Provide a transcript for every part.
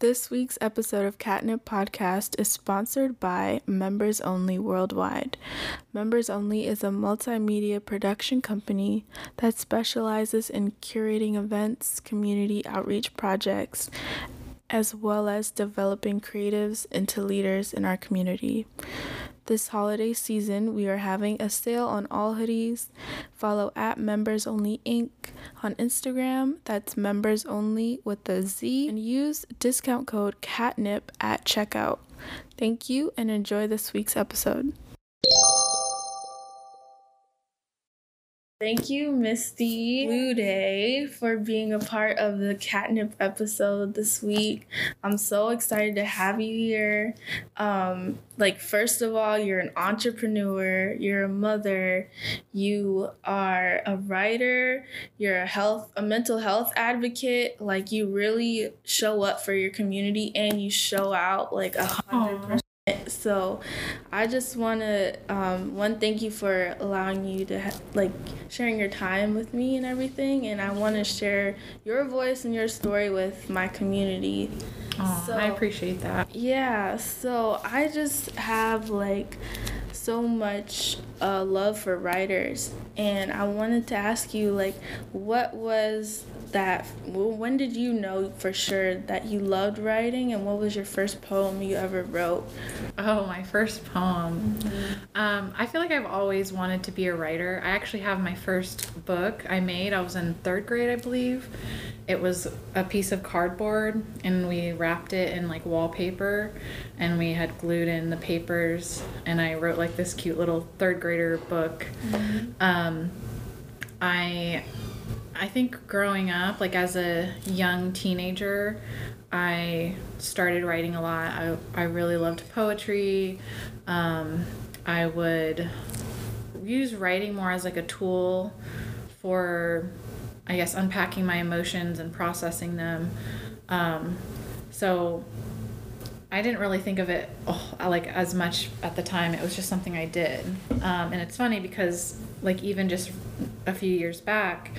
This week's episode of Catnip Podcast is sponsored by Members Only Worldwide. Members Only is a multimedia production company that specializes in curating events, community outreach projects, as well as developing creatives into leaders in our community. This holiday season, we are having a sale on all hoodies. Follow at Members Only Inc. on Instagram. That's Members Only with a Z. And use discount code CATNIP at checkout. Thank you and enjoy this week's episode. Thank you, Misty Blue Day, for being a part of the Catnip episode this week. I'm so excited to have you here. First of all, you're an entrepreneur, you're a mother, you are a writer, you're a mental health advocate. Like, you really show up for your community and you show out like 100%. So I just want to, thank you for allowing you to, sharing your time with me and everything. And I want to share your voice and your story with my community. Oh, so, I appreciate that. Yeah. So I just have, so much love for writers. And I wanted to ask you, what was that? When did you know for sure that you loved writing? And what was your first poem you ever wrote? Oh, my first poem. Mm-hmm. I feel like I've always wanted to be a writer. I actually have my first book I made. I was in third grade, I believe. It was a piece of cardboard, and we wrapped it in wallpaper, and we had glued in the papers, and I wrote this cute little third grader book. Mm-hmm. I think growing up, as a young teenager, I started writing a lot. I really loved poetry. I would use writing more as a tool for, I guess, unpacking my emotions and processing them. So I didn't really think of it as much at the time. It was just something I did. And it's funny because even just a few years back,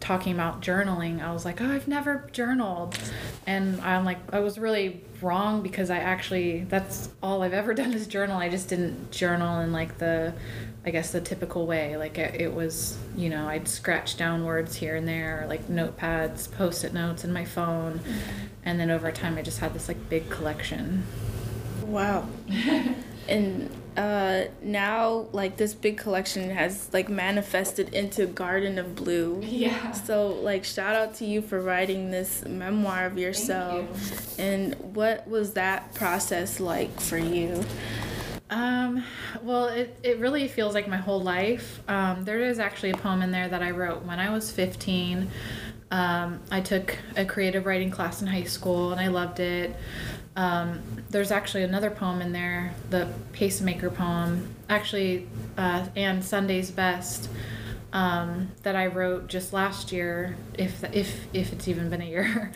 talking about journaling, I was like, oh, I've never journaled. And I'm like, I was really wrong because that's all I've ever done is journal. I just didn't journal in the typical way. It was, I'd scratch down words here and there, notepads, post-it notes in my phone. And then over time, I just had this big collection. Wow. And now this big collection has manifested into Garden of Blue. Yeah. So shout out to you for writing this memoir of yourself. Thank you. And what was that process like for you? Well, it really feels like my whole life. There is actually a poem in there that I wrote when I was 15. I took a creative writing class in high school and I loved it. There's actually another poem in there, the Pacemaker poem, actually, and Sunday's Best, that I wrote just last year, if it's even been a year.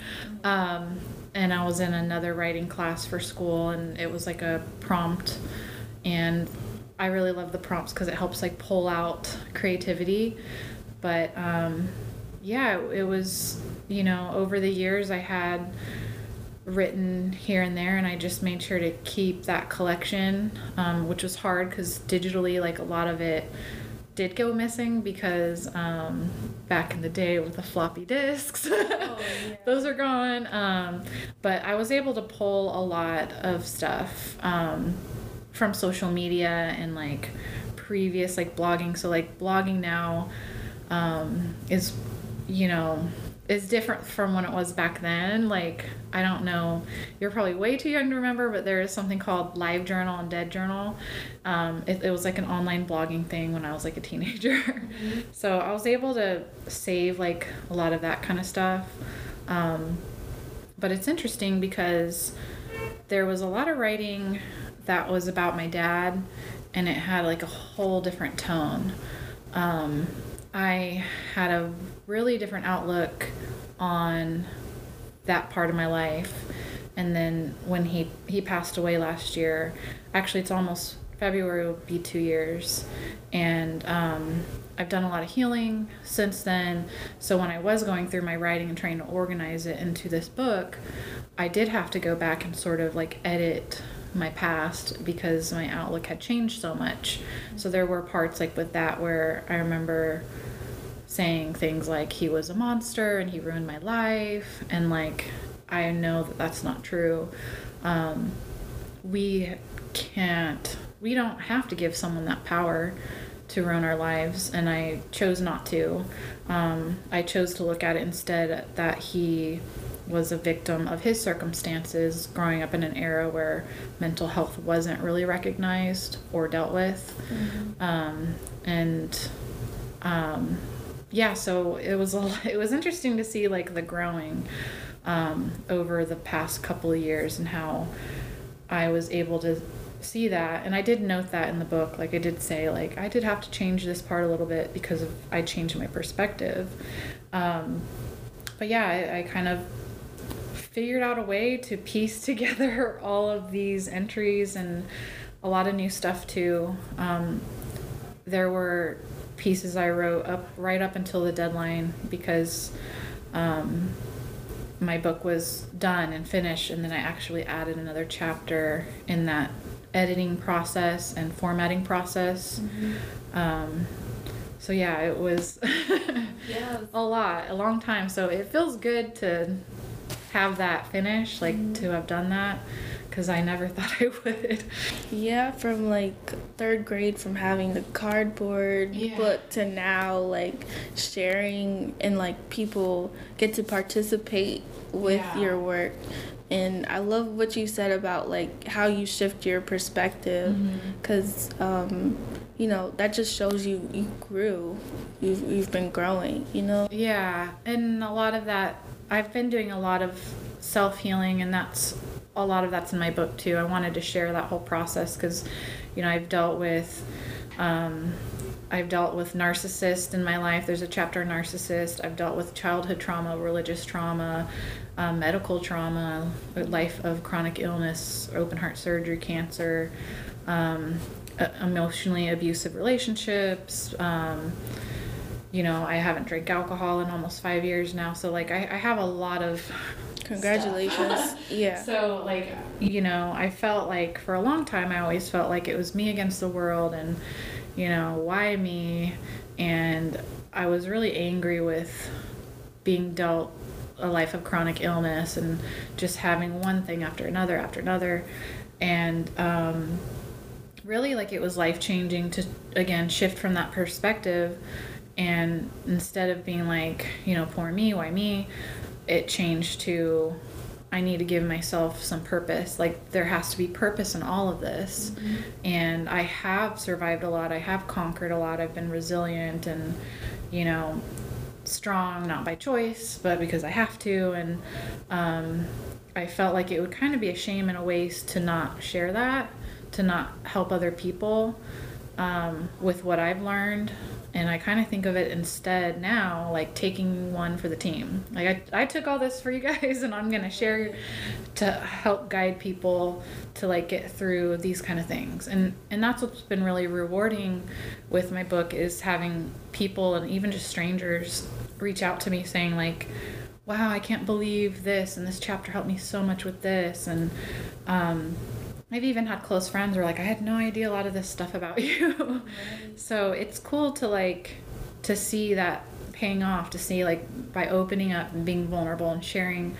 And I was in another writing class for school and it was a prompt. And I really love the prompts because it helps pull out creativity. But it was, over the years I had written here and there, and I just made sure to keep that collection, which was hard because digitally, a lot of it did go missing because back in the day with the floppy disks, oh, yeah. Those are gone. But I was able to pull a lot of stuff from social media and previous blogging. So blogging now is, is different from when it was back then. I don't know, you're probably way too young to remember, but there is something called Live Journal and Dead Journal. It was an online blogging thing when I was a teenager. Mm-hmm. So I was able to save a lot of that kind of stuff. But it's interesting because there was a lot of writing that was about my dad and it had a whole different tone. I had a really different outlook on that part of my life. And then when he passed away last year, actually it's almost February will be 2 years. And I've done a lot of healing since then. So when I was going through my writing and trying to organize it into this book, I did have to go back and sort of like edit my past because my outlook had changed so much. So there were parts like with that where I remember saying things like he was a monster and he ruined my life, and like I know that that's not true. We don't have to give someone that power to ruin our lives, and I chose not to. I chose to look at it instead that he was a victim of his circumstances growing up in an era where mental health wasn't really recognized or dealt with. Mm-hmm. So it was interesting to see like the growing over the past couple of years and how I was able to see that. And I did note that in the book, like I did say, like I did have to change this part a little bit because I changed my perspective. But yeah, I kind of figured out a way to piece together all of these entries and a lot of new stuff too. There were pieces I wrote right up until the deadline because my book was done and finished, and then I actually added another chapter in that editing process and formatting process. Mm-hmm. So yeah, it was a long time. So it feels good to have that finished, like mm-hmm. to have done that, because I never thought I would. Yeah, from like third grade, from having the cardboard book to now like sharing and like people get to participate with your work. And I love what you said about like how you shift your perspective, because that just shows you grew. You've been growing, you know. Yeah, and a lot of that, I've been doing a lot of self-healing, and that's in my book too. I wanted to share that whole process because, I've dealt with narcissists in my life. There's a chapter on narcissists. I've dealt with childhood trauma, religious trauma, medical trauma, life of chronic illness, open heart surgery, cancer, emotionally abusive relationships. I haven't drank alcohol in almost 5 years now. So like I have a lot of congratulations. Yeah. So like, I felt like for a long time, I always felt like it was me against the world, and why me? And I was really angry with being dealt a life of chronic illness and just having one thing after another. And really, like, it was life-changing to, again, shift from that perspective. And instead of being like, poor me, why me, it changed to I need to give myself some purpose. Like, there has to be purpose in all of this. Mm-hmm. And I have survived a lot. I have conquered a lot. I've been resilient and, strong, not by choice, but because I have to. And I felt like it would kind of be a shame and a waste to not share that, to not help other people with what I've learned. And I kind of think of it instead now like taking one for the team. Like I took all this for you guys, and I'm going to share to help guide people to like get through these kind of things. And that's what's been really rewarding with my book, is having people and even just strangers reach out to me saying like, wow, I can't believe this, and this chapter helped me so much with this. And I've even had close friends who are like, I had no idea a lot of this stuff about you. So it's cool to to see that paying off, to see like by opening up and being vulnerable and sharing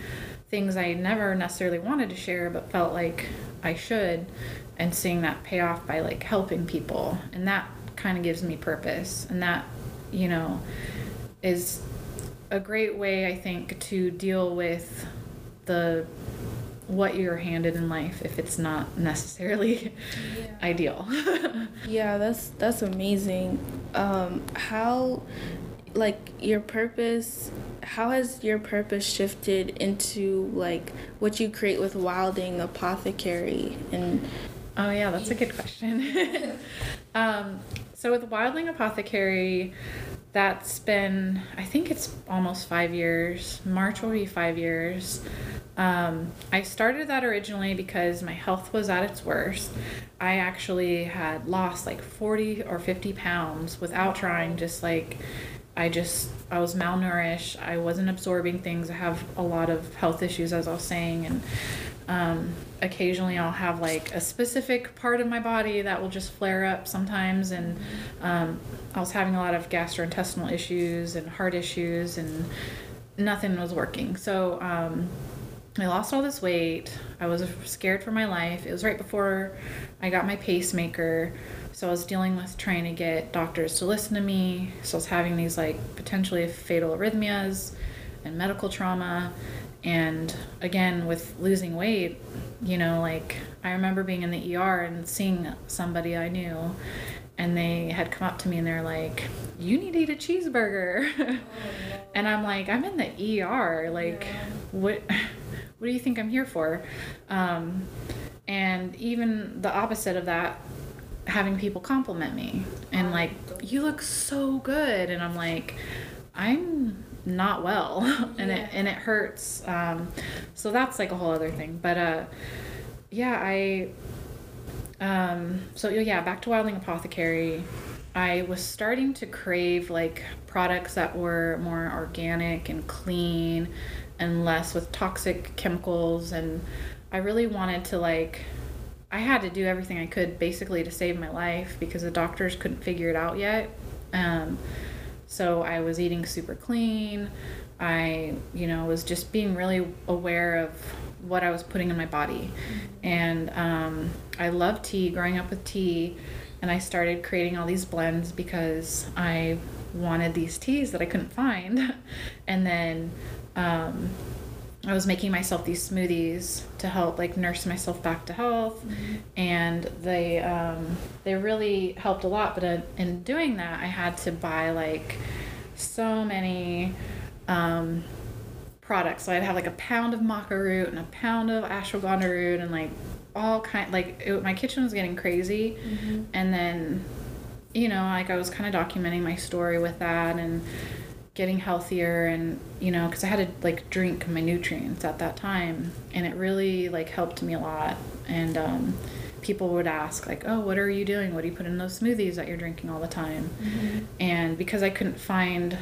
things I never necessarily wanted to share but felt like I should, and seeing that pay off by like helping people. And that kind of gives me purpose. And that, is a great way, I think, to deal with what you're handed in life if it's not necessarily ideal. Yeah, that's amazing. How has your purpose shifted into like what you create with Wilding Apothecary? And oh yeah, that's a good question. So with Wilding Apothecary, that's been, I think it's almost 5 years. March will be 5 years. I started that originally because my health was at its worst. I actually had lost like 40 or 50 pounds without trying, just like I was malnourished. I wasn't absorbing things. I have a lot of health issues, as I was saying, and occasionally I'll have like a specific part of my body that will just flare up sometimes, and I was having a lot of gastrointestinal issues and heart issues, and nothing was working. So I lost all this weight. I was scared for my life. It was right before I got my pacemaker. So I was dealing with trying to get doctors to listen to me. So I was having these like potentially fatal arrhythmias and medical trauma. And again, with losing weight, you know, like I remember being in the ER and seeing somebody I knew, and they had come up to me and they're like, you need to eat a cheeseburger. Oh, no. And I'm like, I'm in the ER. Like, yeah. What do you think I'm here for? And even the opposite of that, having people compliment me and like, you look so good. And I'm like, I'm not well. And yeah. It hurts. So that's like a whole other thing. But back to Wilding Apothecary. I was starting to crave like products that were more organic and clean and less with toxic chemicals, and I really wanted to like, I had to do everything I could basically to save my life because the doctors couldn't figure it out yet. So I was eating super clean. I, you know, was just being really aware of what I was putting in my body. And I love tea, growing up with tea, and I started creating all these blends because I wanted these teas that I couldn't find. And then I was making myself these smoothies to help like nurse myself back to health. Mm-hmm. And they really helped a lot. But in doing that, I had to buy like so many products. So I'd have like a pound of maca root and a pound of ashwagandha root and like all kind, like my kitchen was getting crazy. Mm-hmm. And then, you know, like I was kind of documenting my story with that and getting healthier, and you know, because I had to like drink my nutrients at that time, and it really like helped me a lot. And people would ask like, oh, what are you doing? What do you put in those smoothies that you're drinking all the time? Mm-hmm. And because I couldn't find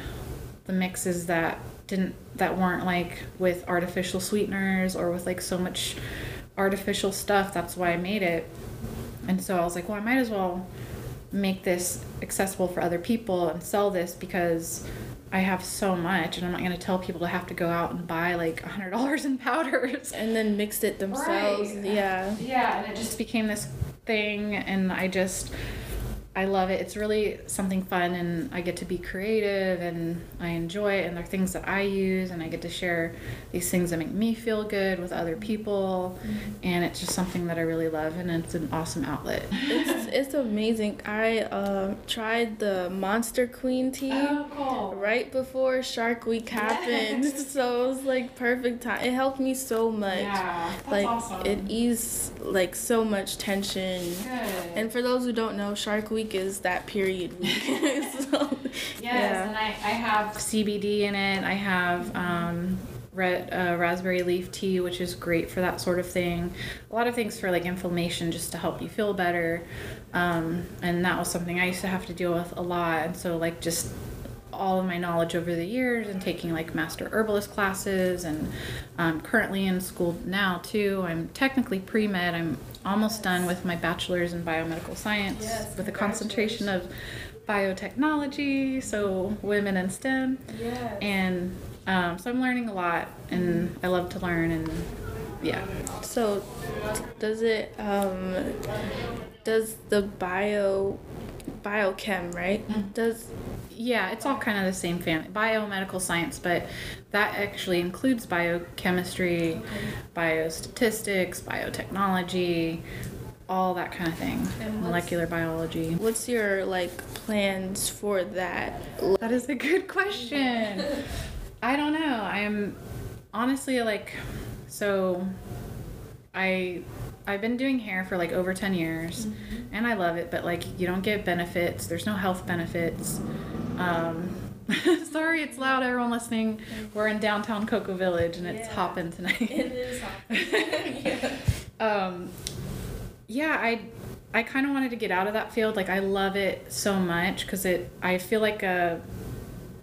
the mixes that weren't like with artificial sweeteners or with like so much artificial stuff, that's why I made it. And so I was like, well, I might as well make this accessible for other people and sell this because I have so much, and I'm not going to tell people to have to go out and buy like $100 in powders and then mix it themselves. Right. Yeah. And it just became this thing, and I love it. It's really something fun, and I get to be creative, and I enjoy it, and they're things that I use, and I get to share these things that make me feel good with other people. Mm-hmm. And it's just something that I really love, and it's an awesome outlet. It's amazing. I tried the Monster Queen tea right before Shark Week happened. Yes. So it was like perfect time. It helped me so much. Yeah, that's like awesome. It eased like so much tension. Good. And for those who don't know, Shark Week is that period week. So, yes, yeah. And I have CBD in it. I have raspberry leaf tea, which is great for that sort of thing. A lot of things for like inflammation, just to help you feel better. And that was something I used to have to deal with a lot. And so like just all of my knowledge over the years, and taking like master herbalist classes, and currently in school now too. I'm technically pre-med. I'm almost done with my bachelor's in biomedical science with a concentration of biotechnology, so women in STEM. Yes. And so I'm learning a lot, and I love to learn, and yeah. So does it does the biochem, right? Mm-hmm. Yeah, it's all kind of the same family, biomedical science, but that actually includes biochemistry, biostatistics, biotechnology, all that kind of thing, and molecular biology. What's your like plans for that? That is a good question. I don't know. I'm honestly like, so I've been doing hair for like over 10 years, mm-hmm. and I love it, but like you don't get benefits. There's no health benefits. Sorry, it's loud, everyone listening. We're in downtown Cocoa Village, and it's hopping tonight. It is hopping. I kind of wanted to get out of that field. Like I love it so much because I feel like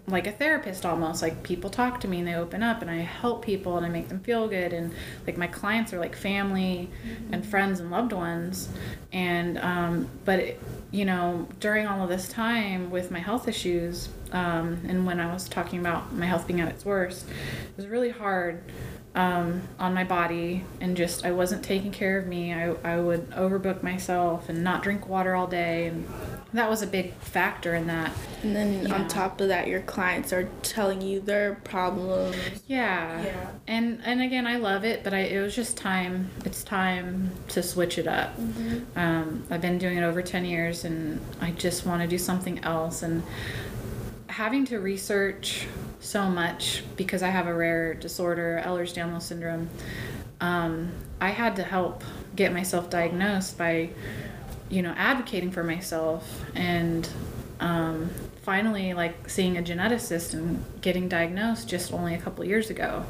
like a therapist almost. Like, people talk to me and they open up, and I help people and I make them feel good. And like, my clients are like family mm-hmm. and friends and loved ones. And but it, you know, during all of this time with my health issues, and when I was talking about my health being at its worst, it was really hard on my body, and just I wasn't taking care of me. I would overbook myself and not drink water all day, and that was a big factor in that. And then on top of that, your clients are telling you their problems. Yeah. And again, I love it, but it was just time. It's time to switch it up. Mm-hmm. I've been doing it over 10 years, and I just want to do something else. And having to research so much, because I have a rare disorder, Ehlers-Danlos Syndrome, I had to help get myself diagnosed by, you know, advocating for myself, and finally, like, seeing a geneticist and getting diagnosed just only a couple years ago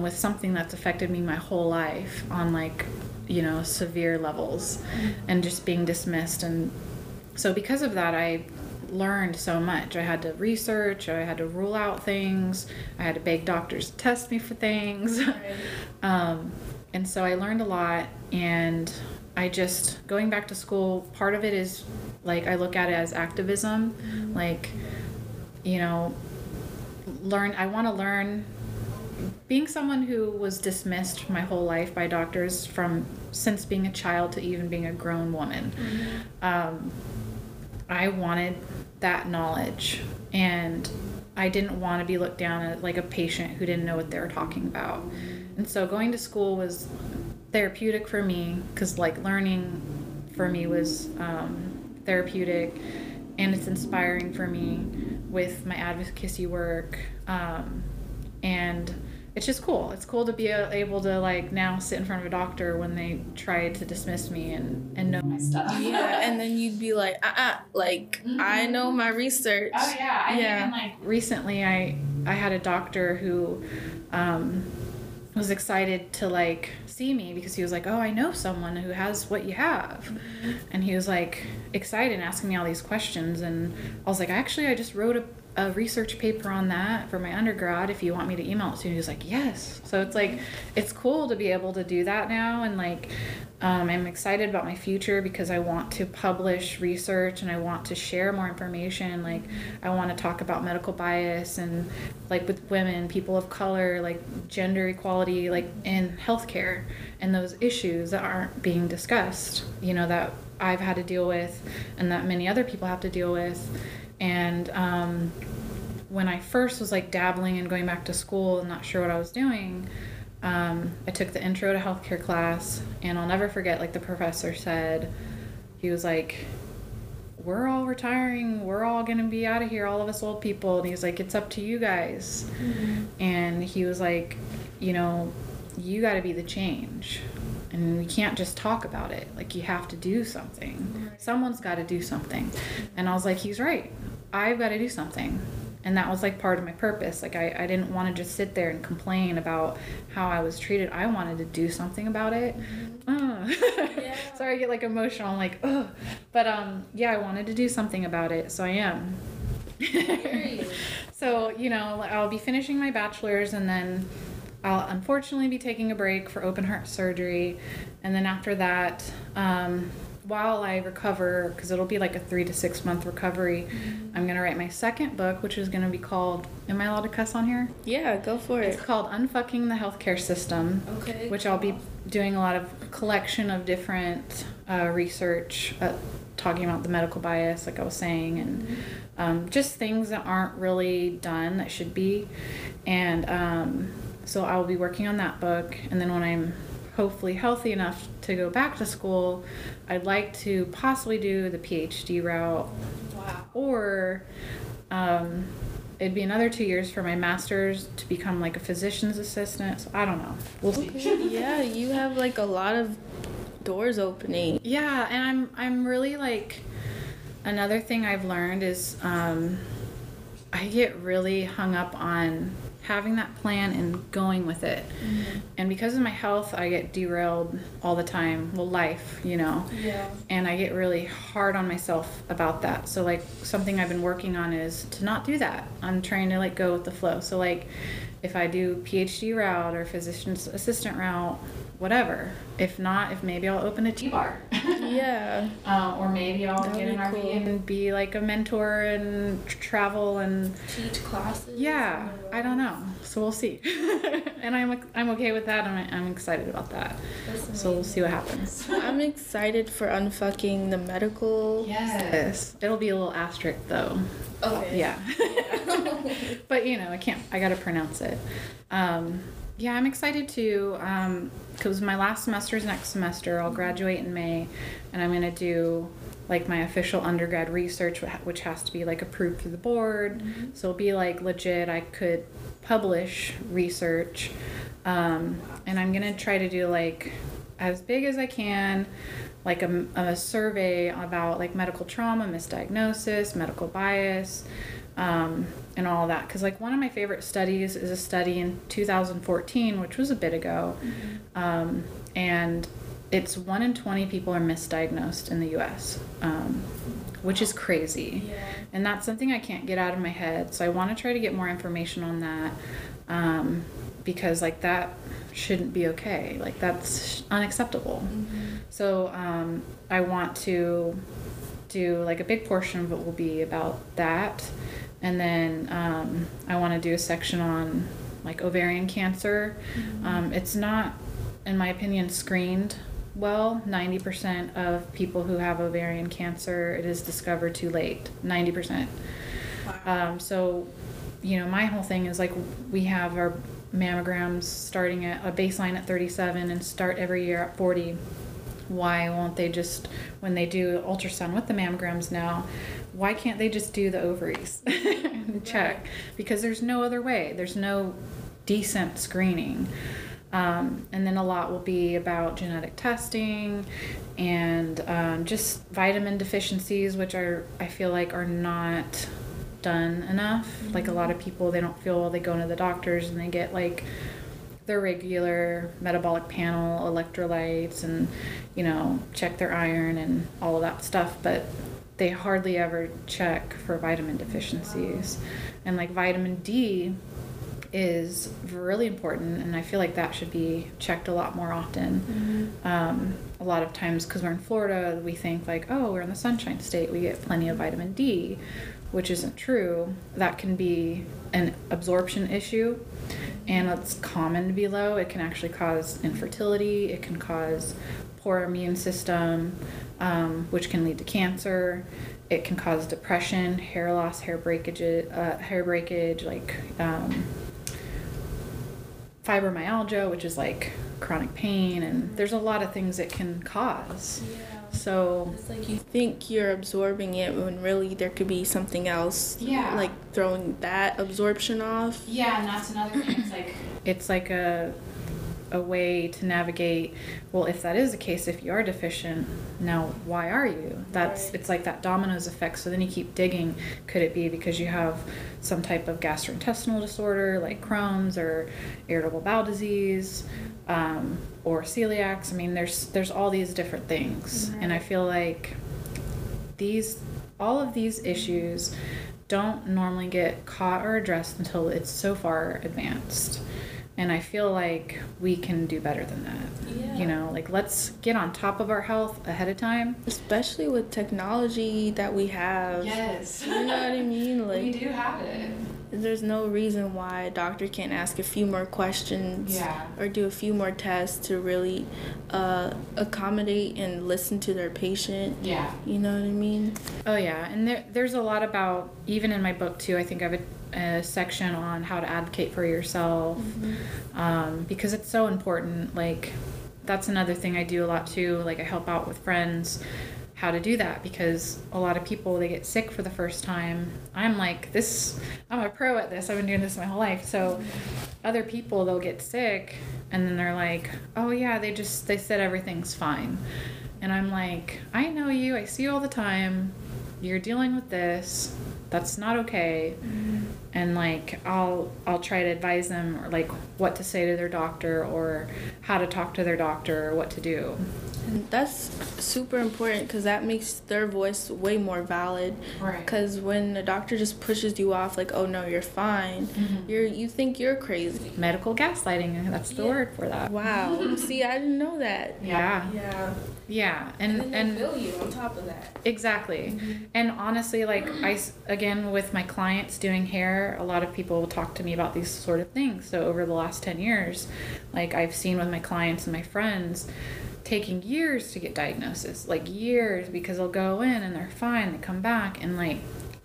with something that's affected me my whole life on, like, you know, severe levels, and just being dismissed. And so because of that, I learned so much. I had to research, I had to rule out things, I had to beg doctors to test me for things. Right. And so I learned a lot, and I just, going back to school, part of it is, like, I look at it as activism. Mm-hmm. Like, you know, I want to learn, being someone who was dismissed my whole life by doctors since being a child to even being a grown woman. Mm-hmm. I wanted that knowledge, and I didn't want to be looked down at like a patient who didn't know what they were talking about. And so going to school was therapeutic for me, because like, learning for me was therapeutic, and it's inspiring for me with my advocacy work, and it's just cool. It's cool to be able to, like, now sit in front of a doctor when they try to dismiss me and know my stuff. Yeah, and then you'd be like, like, mm-hmm. I know my research. Oh, yeah. Even, like, recently I had a doctor who was excited to, like, see me, because he was like, oh, I know someone who has what you have. Mm-hmm. And he was, like, excited and asking me all these questions. And I was like, actually, I just wrote a research paper on that for my undergrad, if you want me to email it to you. He was like, yes. So it's like, it's cool to be able to do that now. And like, I'm excited about my future, because I want to publish research, and I want to share more information. Like, I want to talk about medical bias, and like, with women, people of color, like gender equality, like in healthcare, and those issues that aren't being discussed, you know, that I've had to deal with, and that many other people have to deal with. And when I first was like dabbling and going back to school and not sure what I was doing, I took the intro to healthcare class, and I'll never forget, like, the professor said, he was like, we're all retiring, we're all gonna be out of here, all of us old people. And he's like, it's up to you guys. Mm-hmm. And he was like, you know, you got to be the change, and we can't just talk about it. Like, you have to do something. Someone's got to do something. And I was like, he's right. I've got to do something. And that was like part of my purpose. Like, I didn't want to just sit there and complain about how I was treated. I wanted to do something about it. Yeah. Sorry, I get like emotional. I'm like, ugh. But yeah, I wanted to do something about it. So I am. So, you know, I'll be finishing my bachelor's, and then I'll unfortunately be taking a break for open heart surgery. And then after that, while I recover, because it'll be like a 3 to 6 month recovery, I'm going to write my second book, which is going to be called, am I allowed to cuss on here? Yeah, go for it. It's called Unfucking the Healthcare System. Okay. Which I'll be doing a lot of collection of different research, talking about the medical bias, like I was saying, and just things that aren't really done that should be. And so I'll be working on that book, and then when I'm hopefully healthy enough to go back to school, I'd like to possibly do the PhD route. Wow. Or it'd be another 2 years for my master's to become like a physician's assistant. So I don't know. We'll see. Okay. Yeah, you have like a lot of doors opening. Yeah, and I'm really like, another thing I've learned is I get really hung up on having that plan and going with it. Mm-hmm. And because of my health, I get derailed all the time. Well, life, you know. Yeah. And I get really hard on myself about that. So, like, something I've been working on is to not do that. I'm trying to, like, go with the flow. So, like, if I do PhD route or physician's assistant route, whatever. If not, if maybe I'll open a tea bar. Yeah. Or maybe I'll get an RV and be like a mentor and travel and teach classes. Yeah, I don't know. So we'll see. And I'm okay with that. I'm excited about that. So we'll see what happens. I'm excited for Unfucking the Medical. Yes. It'll be a little asterisk though. Okay. Yeah. But you know, I gotta pronounce it. Yeah, I'm excited too, because my last semester is next semester. I'll graduate in May, and I'm going to do, like, my official undergrad research, which has to be, like, approved through the board. Mm-hmm. So it'll be, like, legit. I could publish research, and I'm going to try to do, like, as big as I can, like a survey about, like, medical trauma, misdiagnosis, medical bias, and all that, because, like, one of my favorite studies is a study in 2014, which was a bit ago. Mm-hmm. And it's 1 in 20 people are misdiagnosed in the US, which is crazy. Yeah. And that's something I can't get out of my head, so I want to try to get more information on that, because, like, that shouldn't be okay. Like, that's unacceptable. Mm-hmm. So I want to do, like, a big portion of it will be about that. And then I want to do a section on, like, ovarian cancer. Mm-hmm. It's not, in my opinion, screened well. 90% of people who have ovarian cancer, it is discovered too late. 90%. Wow. So, you know, my whole thing is, like, we have our mammograms starting at a baseline at 37 and start every year at 40. Why won't they just, when they do ultrasound with the mammograms now, why can't they just do the ovaries and check? Right. Because there's no other way. There's no decent screening. And then a lot will be about genetic testing and just vitamin deficiencies, which are, I feel like, are not done enough. Mm-hmm. Like, a lot of people, they don't feel well. They go to the doctors and they get, like, their regular metabolic panel, electrolytes, and, you know, check their iron and all of that stuff, but they hardly ever check for vitamin deficiencies. Wow. And, like, vitamin D is really important, and I feel like that should be checked a lot more often. Mm-hmm. A lot of times, because we're in Florida, we think, like, oh, we're in the Sunshine State, we get plenty of vitamin D, which isn't true. That can be an absorption issue, and it's common to be low. It can actually cause infertility. It can cause poor immune system, which can lead to cancer. It can cause depression, hair loss, hair breakage, like fibromyalgia, which is, like, chronic pain, and there's a lot of things it can cause. Yeah. So it's like you think you're absorbing it when really there could be something else. Yeah. Like throwing that absorption off. Yeah, and that's another thing. It's like a way to navigate, well, if that is the case, if you are deficient, now why are you? That's right. It's like that dominoes effect. So then you keep digging. Could it be because you have some type of gastrointestinal disorder like Crohn's or irritable bowel disease, or celiacs? I mean, there's all these different things. Mm-hmm. And I feel like all of these issues don't normally get caught or addressed until it's so far advanced. And I feel like we can do better than that. Yeah. You know, like, let's get on top of our health ahead of time. Especially with technology that we have. Yes. You know what I mean? Like, we do have it. There's no reason why a doctor can't ask a few more questions. Yeah. Or do a few more tests to really accommodate and listen to their patient. Yeah. You know what I mean? Oh, yeah. And there's a lot about, even in my book, too, I think I would a section on how to advocate for yourself. Mm-hmm. Because it's so important. Like, that's another thing I do a lot too. Like, I help out with friends how to do that, because a lot of people, they get sick for the first time. I'm like, I'm a pro at this. I've been doing this my whole life. So other people, they'll get sick and then they're like, oh yeah, they said everything's fine. And I'm like, I know you, I see you all the time, you're dealing with this, that's not okay. Mm-hmm. And like I'll try to advise them, or like what to say to their doctor, or how to talk to their doctor, or what to do. And that's super important, because that makes their voice way more valid. Right. Because when a doctor just pushes you off, like, oh no, you're fine, mm-hmm. you think you're crazy. Medical gaslighting, that's the word for that. Wow. See, I didn't know that. Yeah. Yeah. Yeah, and they feel you on top of that. Exactly. Mm-hmm. And honestly, like again, with my clients doing hair, a lot of people will talk to me about these sort of things. So over the last 10 years, like I've seen with my clients and my friends taking years to get diagnosis, like years, because they'll go in and they're fine, they come back, and like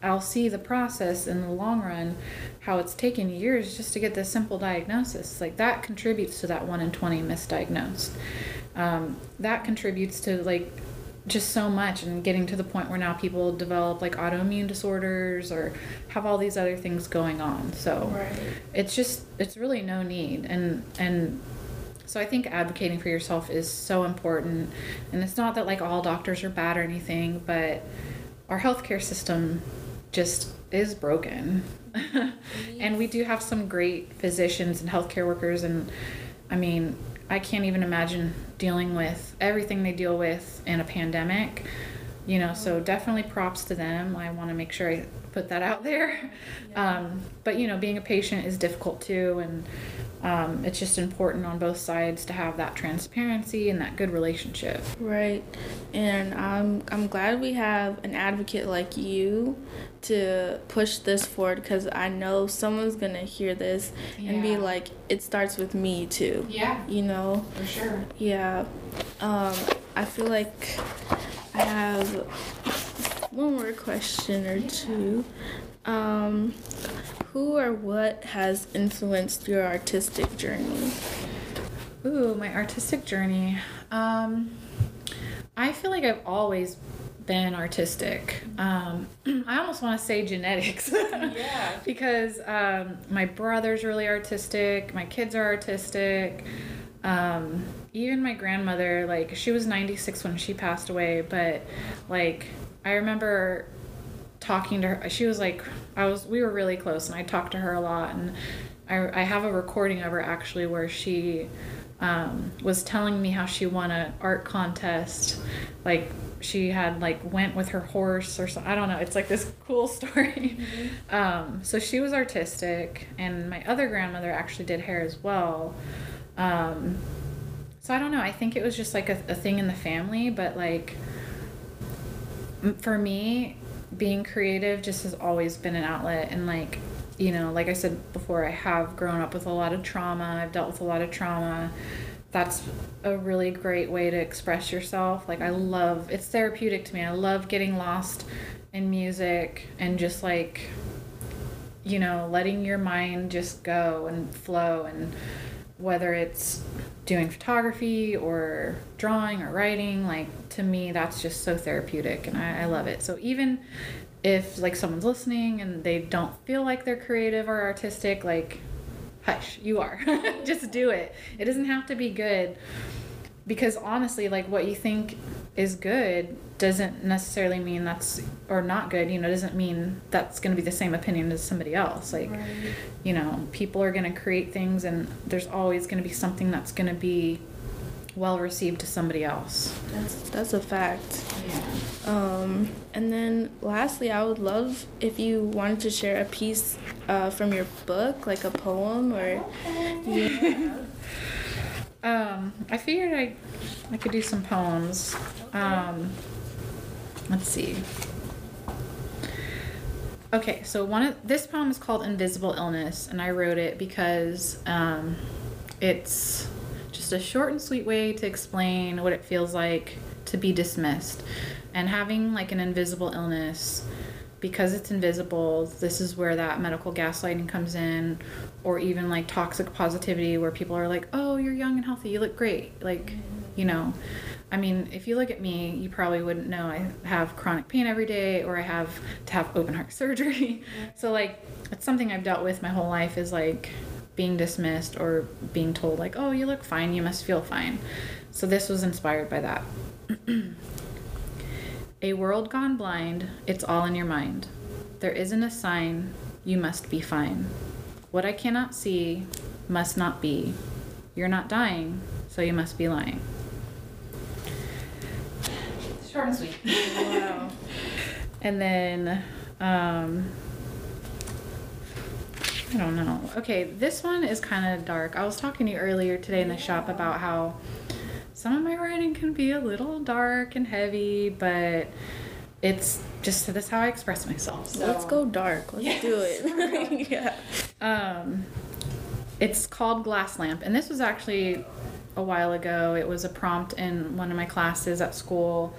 I'll see the process in the long run, how it's taken years just to get this simple diagnosis. Like that contributes to that 1 in 20 misdiagnosed. That contributes to like just so much, and getting to the point where now people develop like autoimmune disorders or have all these other things going on. So right. It's really no need. And so I think advocating for yourself is so important. And it's not that like all doctors are bad or anything, but our healthcare system just is broken. And we do have some great physicians and healthcare workers, and I mean, I can't even imagine dealing with everything they deal with in a pandemic, you know, so definitely props to them. I want to make sure I put that out there. Yeah. But, you know, being a patient is difficult too, and it's just important on both sides to have that transparency and that good relationship. Right. And I'm glad we have an advocate like you to push this forward, because I know someone's gonna hear this and be like, it starts with me too. Yeah. You know? For sure. Yeah. I feel like I have one more question or two. Who or what has influenced your artistic journey? Ooh, my artistic journey. I feel like I've always been artistic. I almost want to say genetics. Yeah. Because my brother's really artistic, my kids are artistic, even my grandmother, like she was 96 when she passed away, but like I remember talking to her, she was like, we were really close, and I talked to her a lot, and I have a recording of her actually where she was telling me how she won an art contest, like she had like went with her horse or something. I don't know, it's like this cool story. Mm-hmm. So she was artistic, and my other grandmother actually did hair as well. So I don't know, I think it was just like a thing in the family, but like for me, being creative just has always been an outlet. And like, you know, like I said before, I have grown up with a lot of trauma, I've dealt with a lot of trauma. That's a really great way to express yourself. Like it's therapeutic to me. I love getting lost in music and just like, you know, letting your mind just go and flow. And whether it's doing photography or drawing or writing, like to me, that's just so therapeutic, and I love it. So even if like someone's listening and they don't feel like they're creative or artistic, like hush, you are. Just do it. It doesn't have to be good, because honestly, like what you think is good doesn't necessarily mean that's, or not good, you know, doesn't mean that's going to be the same opinion as somebody else. Like, right. You know, people are going to create things, and there's always going to be something that's going to be well received to somebody else. That's a fact. Yeah. And then lastly, I would love if you wanted to share a piece from your book, like a poem or okay. Yeah. I figured I could do some poems. Okay. Let's see. Okay, so this poem is called Invisible Illness, and I wrote it because it's just a short and sweet way to explain what it feels like to be dismissed. And having like an invisible illness, because it's invisible, this is where that medical gaslighting comes in, or even like toxic positivity, where people are like, oh, you're young and healthy, you look great. Like, you know, I mean, if you look at me, you probably wouldn't know I have chronic pain every day, or I have to have open heart surgery. So like, it's something I've dealt with my whole life, is like being dismissed or being told like, oh, you look fine, you must feel fine. So this was inspired by that. A world gone blind, it's all in your mind. There isn't a sign, You must be fine. What I cannot see must not be. You're not dying, so you must be lying. Short and sweet. Wow. And then, I don't know. Okay, this one is kind of dark. I was talking to you earlier today in the shop about how some of my writing can be a little dark and heavy, but it's just this is how I express myself. So. Let's go dark. Let's do it. Yeah. It's called Glass Lamp, and this was actually a while ago. It was a prompt in one of my classes at school.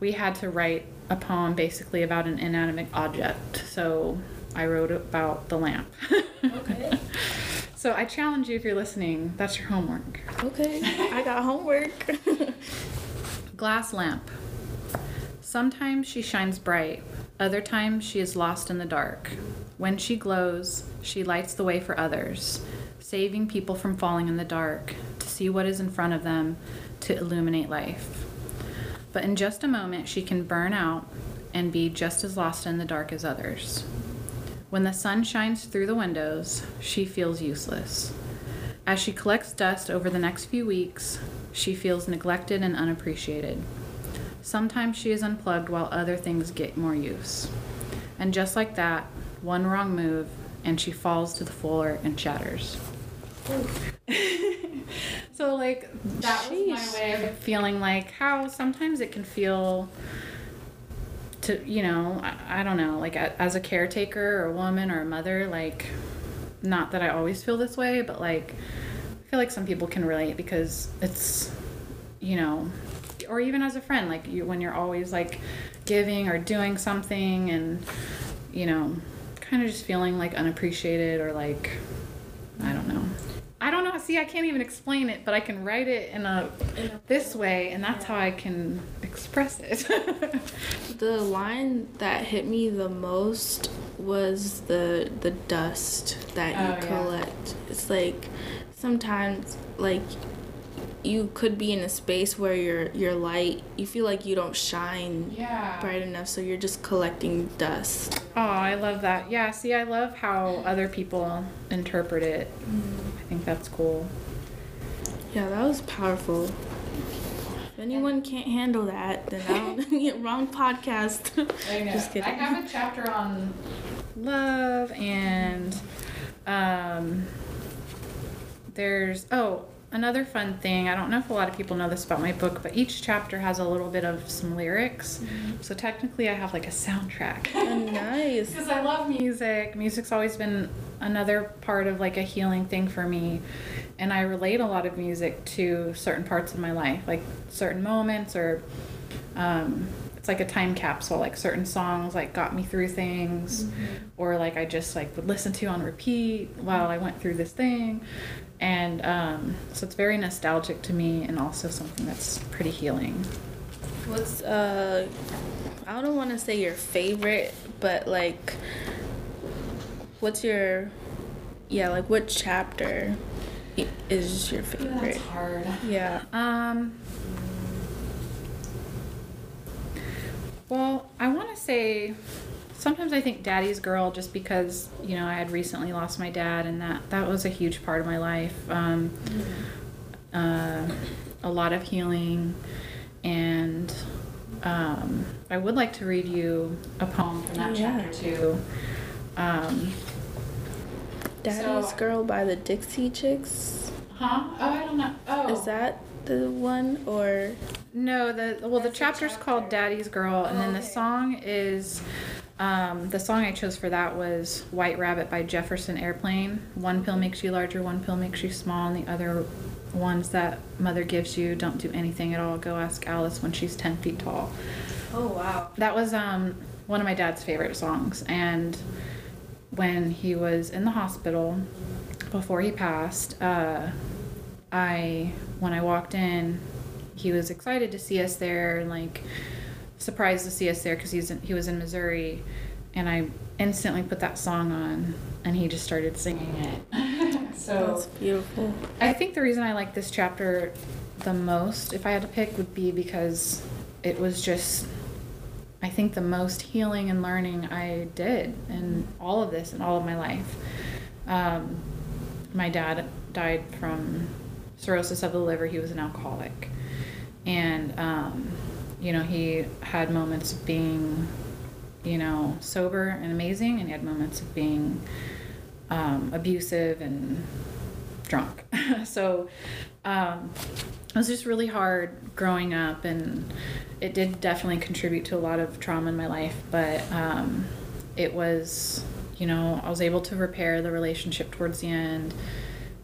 We had to write a poem basically about an inanimate object. So I wrote about the lamp. Okay. So I challenge you, if you're listening, that's your homework. Okay, I got homework. Glass lamp. Sometimes she shines bright. Other times she is lost in the dark. When she glows, she lights the way for others, saving people from falling in the dark, to see what is in front of them, to illuminate life. But in just a moment, she can burn out and be just as lost in the dark as others. When the sun shines through the windows, she feels useless. As she collects dust over the next few weeks, she feels neglected and unappreciated. Sometimes she is unplugged while other things get more use. And just like that, one wrong move, and she falls to the floor and shatters. So, like, that was my way of feeling like how sometimes it can feel to, you know, I don't know, like as a caretaker or a woman or a mother, like, not that I always feel this way, but, like, I feel like some people can relate because it's, you know, or even as a friend, like, you, when you're always, like, giving or doing something and, you know, kind of just feeling, like, unappreciated or, like, I don't know. See, I can't even explain it, but I can write it in a this way, and that's how I can express it. The line that hit me the most was the dust that you collect. Yeah. It's like sometimes, like, you could be in a space where your light, you feel like you don't shine bright enough, so you're just collecting dust. Oh, I love that. Yeah, see, I love how other people interpret it. I think that's cool. Yeah, that was powerful. If anyone can't handle that, then wrong podcast. I know. Just kidding. I have a chapter on love, and there's another fun thing, I don't know if a lot of people know this about my book, but each chapter has a little bit of some lyrics. Mm-hmm. So technically I have like a soundtrack. Oh, nice. Because I love music. Music's always been another part of like a healing thing for me. And I relate a lot of music to certain parts of my life, like certain moments or it's like a time capsule, like certain songs like got me through things or like I just like would listen to on repeat while I went through this thing. And so it's very nostalgic to me and also something that's pretty healing. What's, I don't want to say your favorite, but like, what's your, like what chapter is your favorite? That's hard. Yeah. Well, I want to say, sometimes I think Daddy's Girl, just because, you know, I had recently lost my dad, and that was a huge part of my life. A lot of healing, and I would like to read you a poem from that chapter too. Daddy's Girl by the Dixie Chicks? Huh? Oh, I don't know. Oh. Is that the one, or...? No, the chapter's called Daddy's Girl, and then the song is... the song I chose for that was White Rabbit by Jefferson Airplane. One pill makes you larger, one pill makes you small, and the other ones that mother gives you don't do anything at all. Go ask Alice when she's 10 feet tall. Oh, wow. That was one of my dad's favorite songs. And when he was in the hospital, before he passed, when I walked in, he was excited to see us there and like... surprised to see us there because he was in Missouri, and I instantly put that song on and he just started singing it. So that's beautiful. I think the reason I like this chapter the most, if I had to pick, would be because it was just I think the most healing and learning I did in all of this and all of my life. My dad died from cirrhosis of the liver. He was an alcoholic. And, you know, he had moments of being, you know, sober and amazing, and he had moments of being abusive and drunk. So it was just really hard growing up, and it did definitely contribute to a lot of trauma in my life, but it was, you know, I was able to repair the relationship towards the end,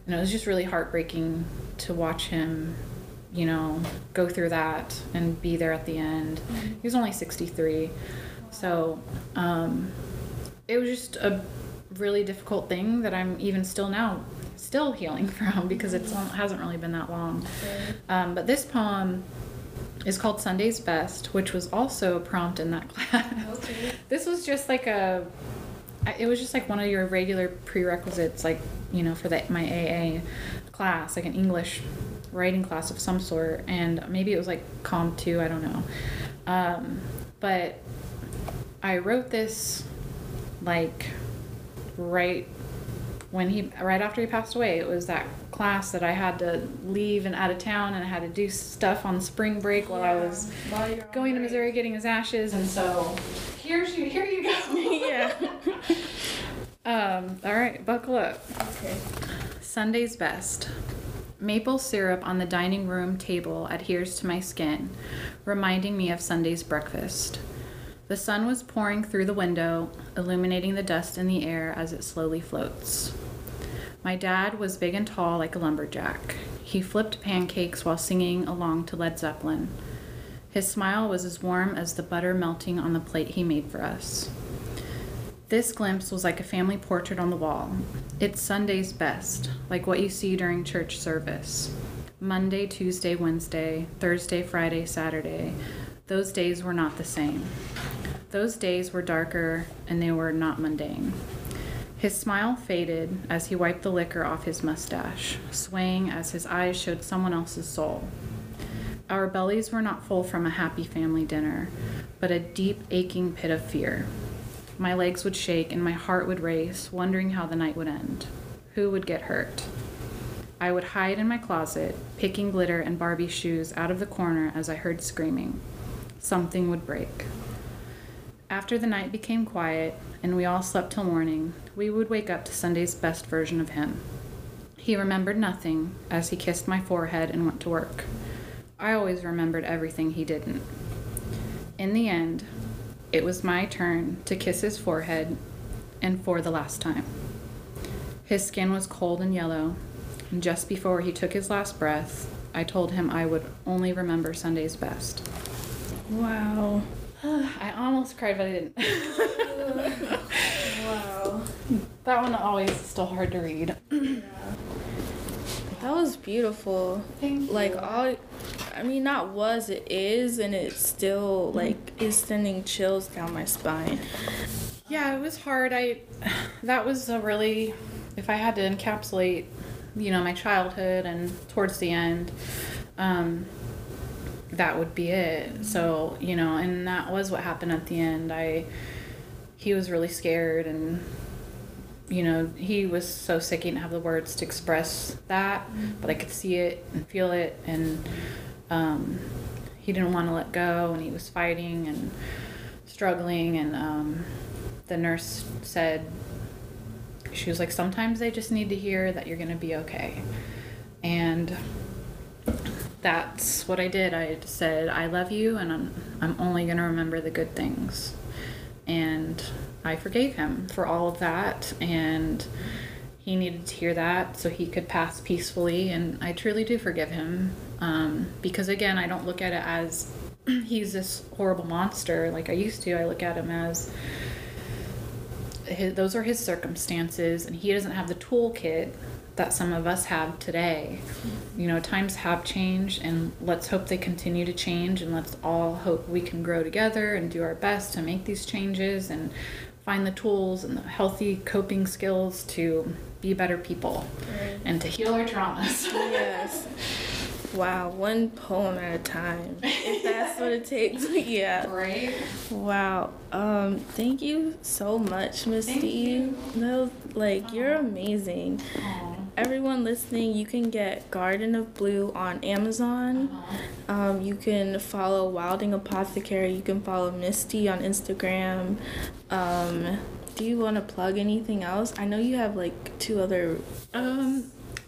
and it was just really heartbreaking to watch him, you know, go through that and be there at the end. He was only 63, so it was just a really difficult thing that I'm even still now still healing from, because it hasn't really been that long. But this poem is called Sunday's Best, which was also a prompt in that class. Okay. This was just like a, it was just like one of your regular prerequisites, like, you know, for the, my AA class, like an English writing class of some sort, and maybe it was like Comp 2, I don't know. But I wrote this like right after he passed away. It was that class that I had to leave and out of town, and I had to do stuff on spring break while I was going to Missouri getting his ashes, and so here you go. Yeah. All right, buckle up. Okay. Sunday's Best. Maple syrup on the dining room table adheres to my skin, reminding me of Sunday's breakfast. The sun was pouring through the window, illuminating the dust in the air as it slowly floats. My dad was big and tall like a lumberjack. He flipped pancakes while singing along to Led Zeppelin. His smile was as warm as the butter melting on the plate he made for us. This glimpse was like a family portrait on the wall. It's Sunday's best, like what you see during church service. Monday, Tuesday, Wednesday, Thursday, Friday, Saturday. Those days were not the same. Those days were darker, and they were not mundane. His smile faded as he wiped the liquor off his mustache, swaying as his eyes showed someone else's soul. Our bellies were not full from a happy family dinner, but a deep, aching pit of fear. My legs would shake and my heart would race, wondering how the night would end. Who would get hurt? I would hide in my closet, picking glitter and Barbie shoes out of the corner as I heard screaming. Something would break. After the night became quiet and we all slept till morning, we would wake up to Sunday's best version of him. He remembered nothing as he kissed my forehead and went to work. I always remembered everything he didn't. In the end, it was my turn to kiss his forehead, and for the last time. His skin was cold and yellow, and just before he took his last breath, I told him I would only remember Sunday's best. Wow. I almost cried, but I didn't. Wow. That one always is still hard to read. Yeah. That was beautiful. Thank you. Like, all, I mean, not was, it is, and it's still, like, is sending chills down my spine. Yeah, it was hard. That was a really, if I had to encapsulate, you know, my childhood and towards the end, that would be it. So, you know, and that was what happened at the end. He was really scared, and, you know, he was so sick he didn't have the words to express that, but I could see it and feel it, and he didn't want to let go, and he was fighting and struggling, and the nurse said, she was like, sometimes they just need to hear that you're going to be okay. And that's what I did. I said, I love you, and I'm only going to remember the good things. And I forgave him for all of that, and he needed to hear that so he could pass peacefully, and I truly do forgive him, because, again, I don't look at it as he's this horrible monster like I used to. I look at him as those are his circumstances, and he doesn't have the toolkit that some of us have today. You know, times have changed, and let's hope they continue to change, and let's all hope we can grow together and do our best to make these changes and find the tools and the healthy coping skills to be better people, right, and to heal our traumas. Yes. Wow, one poem at a time. If that's what it takes, yeah. Right? Wow. Thank you so much, Misty. You. No, like, aww, you're amazing. Aww. Everyone listening, you can get Garden of Blue on Amazon. Aww. You can follow Wilding Apothecary. You can follow Misty on Instagram. Do you want to plug anything else? I know you have, like, two other...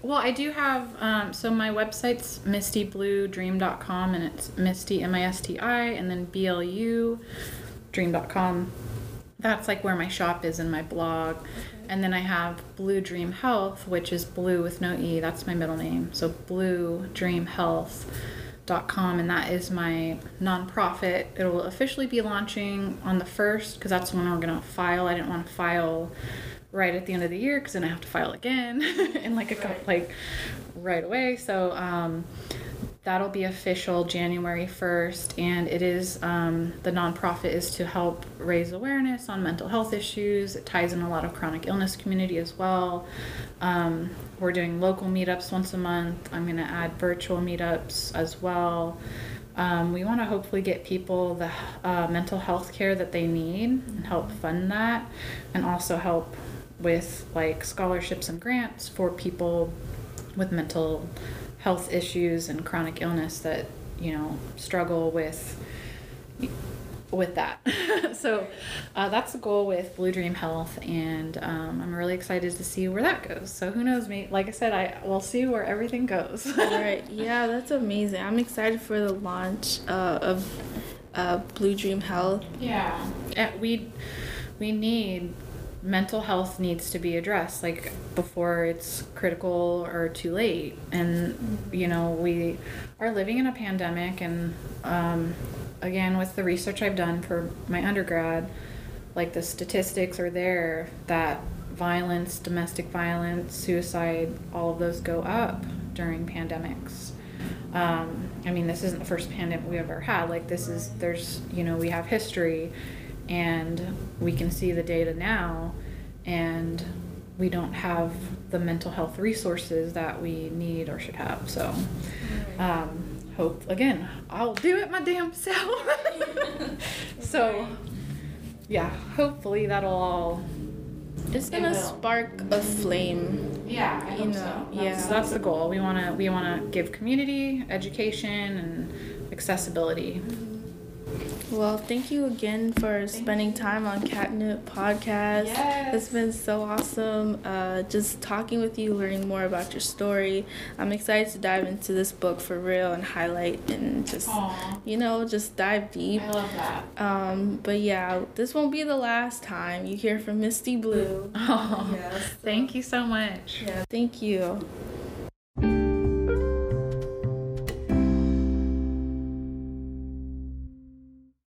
Well, I do have, so my website's mistybluedream.com, and it's Misty, M-I-S-T-I, and then B-L-U, dream.com. That's, like, where my shop is and my blog. Okay. And then I have Blue Dream Health, which is blue with no E. That's my middle name. So bluedreamhealth.com, and that is my nonprofit. It'll officially be launching on the 1st, because that's when we're going to file. I didn't want to file right at the end of the year, because then I have to file again in like a couple, like right away. So that'll be official January 1st, and it is the nonprofit is to help raise awareness on mental health issues. It ties in a lot of chronic illness community as well. We're doing local meetups once a month. I'm going to add virtual meetups as well. We want to hopefully get people the mental health care that they need and help fund that, and also help with like scholarships and grants for people with mental health issues and chronic illness that, you know, struggle with that. So that's the goal with Blue Dream Health, and I'm really excited to see where that goes. So who knows, me, like I said, I will see where everything goes. All right. Yeah, that's amazing. I'm excited for the launch of Blue Dream Health. Yeah. We need, mental health needs to be addressed, like, before it's critical or too late. And, you know, we are living in a pandemic, and again, with the research I've done for my undergrad, like, the statistics are there that violence, domestic violence, suicide, all of those go up during pandemics. I mean, this isn't the first pandemic we've ever had. Like, this is, there's, you know, we have history, and we can see the data now, and we don't have the mental health resources that we need or should have. So, hope, again, I'll do it my damn self. So, yeah, hopefully that'll all... It's going to spark a flame. Yeah, I hope so. Yeah. So that's the goal. We want to give community, education, and accessibility. Well, thank you again for spending time on Catnip Podcast. Yes. It's been so awesome just talking with you, learning more about your story. I'm excited to dive into this book for real and highlight and just, aww, you know, just dive deep. I love that. But yeah, this won't be the last time you hear from Misty Blue. Oh, yes. Thank you so much. Yeah. Thank you.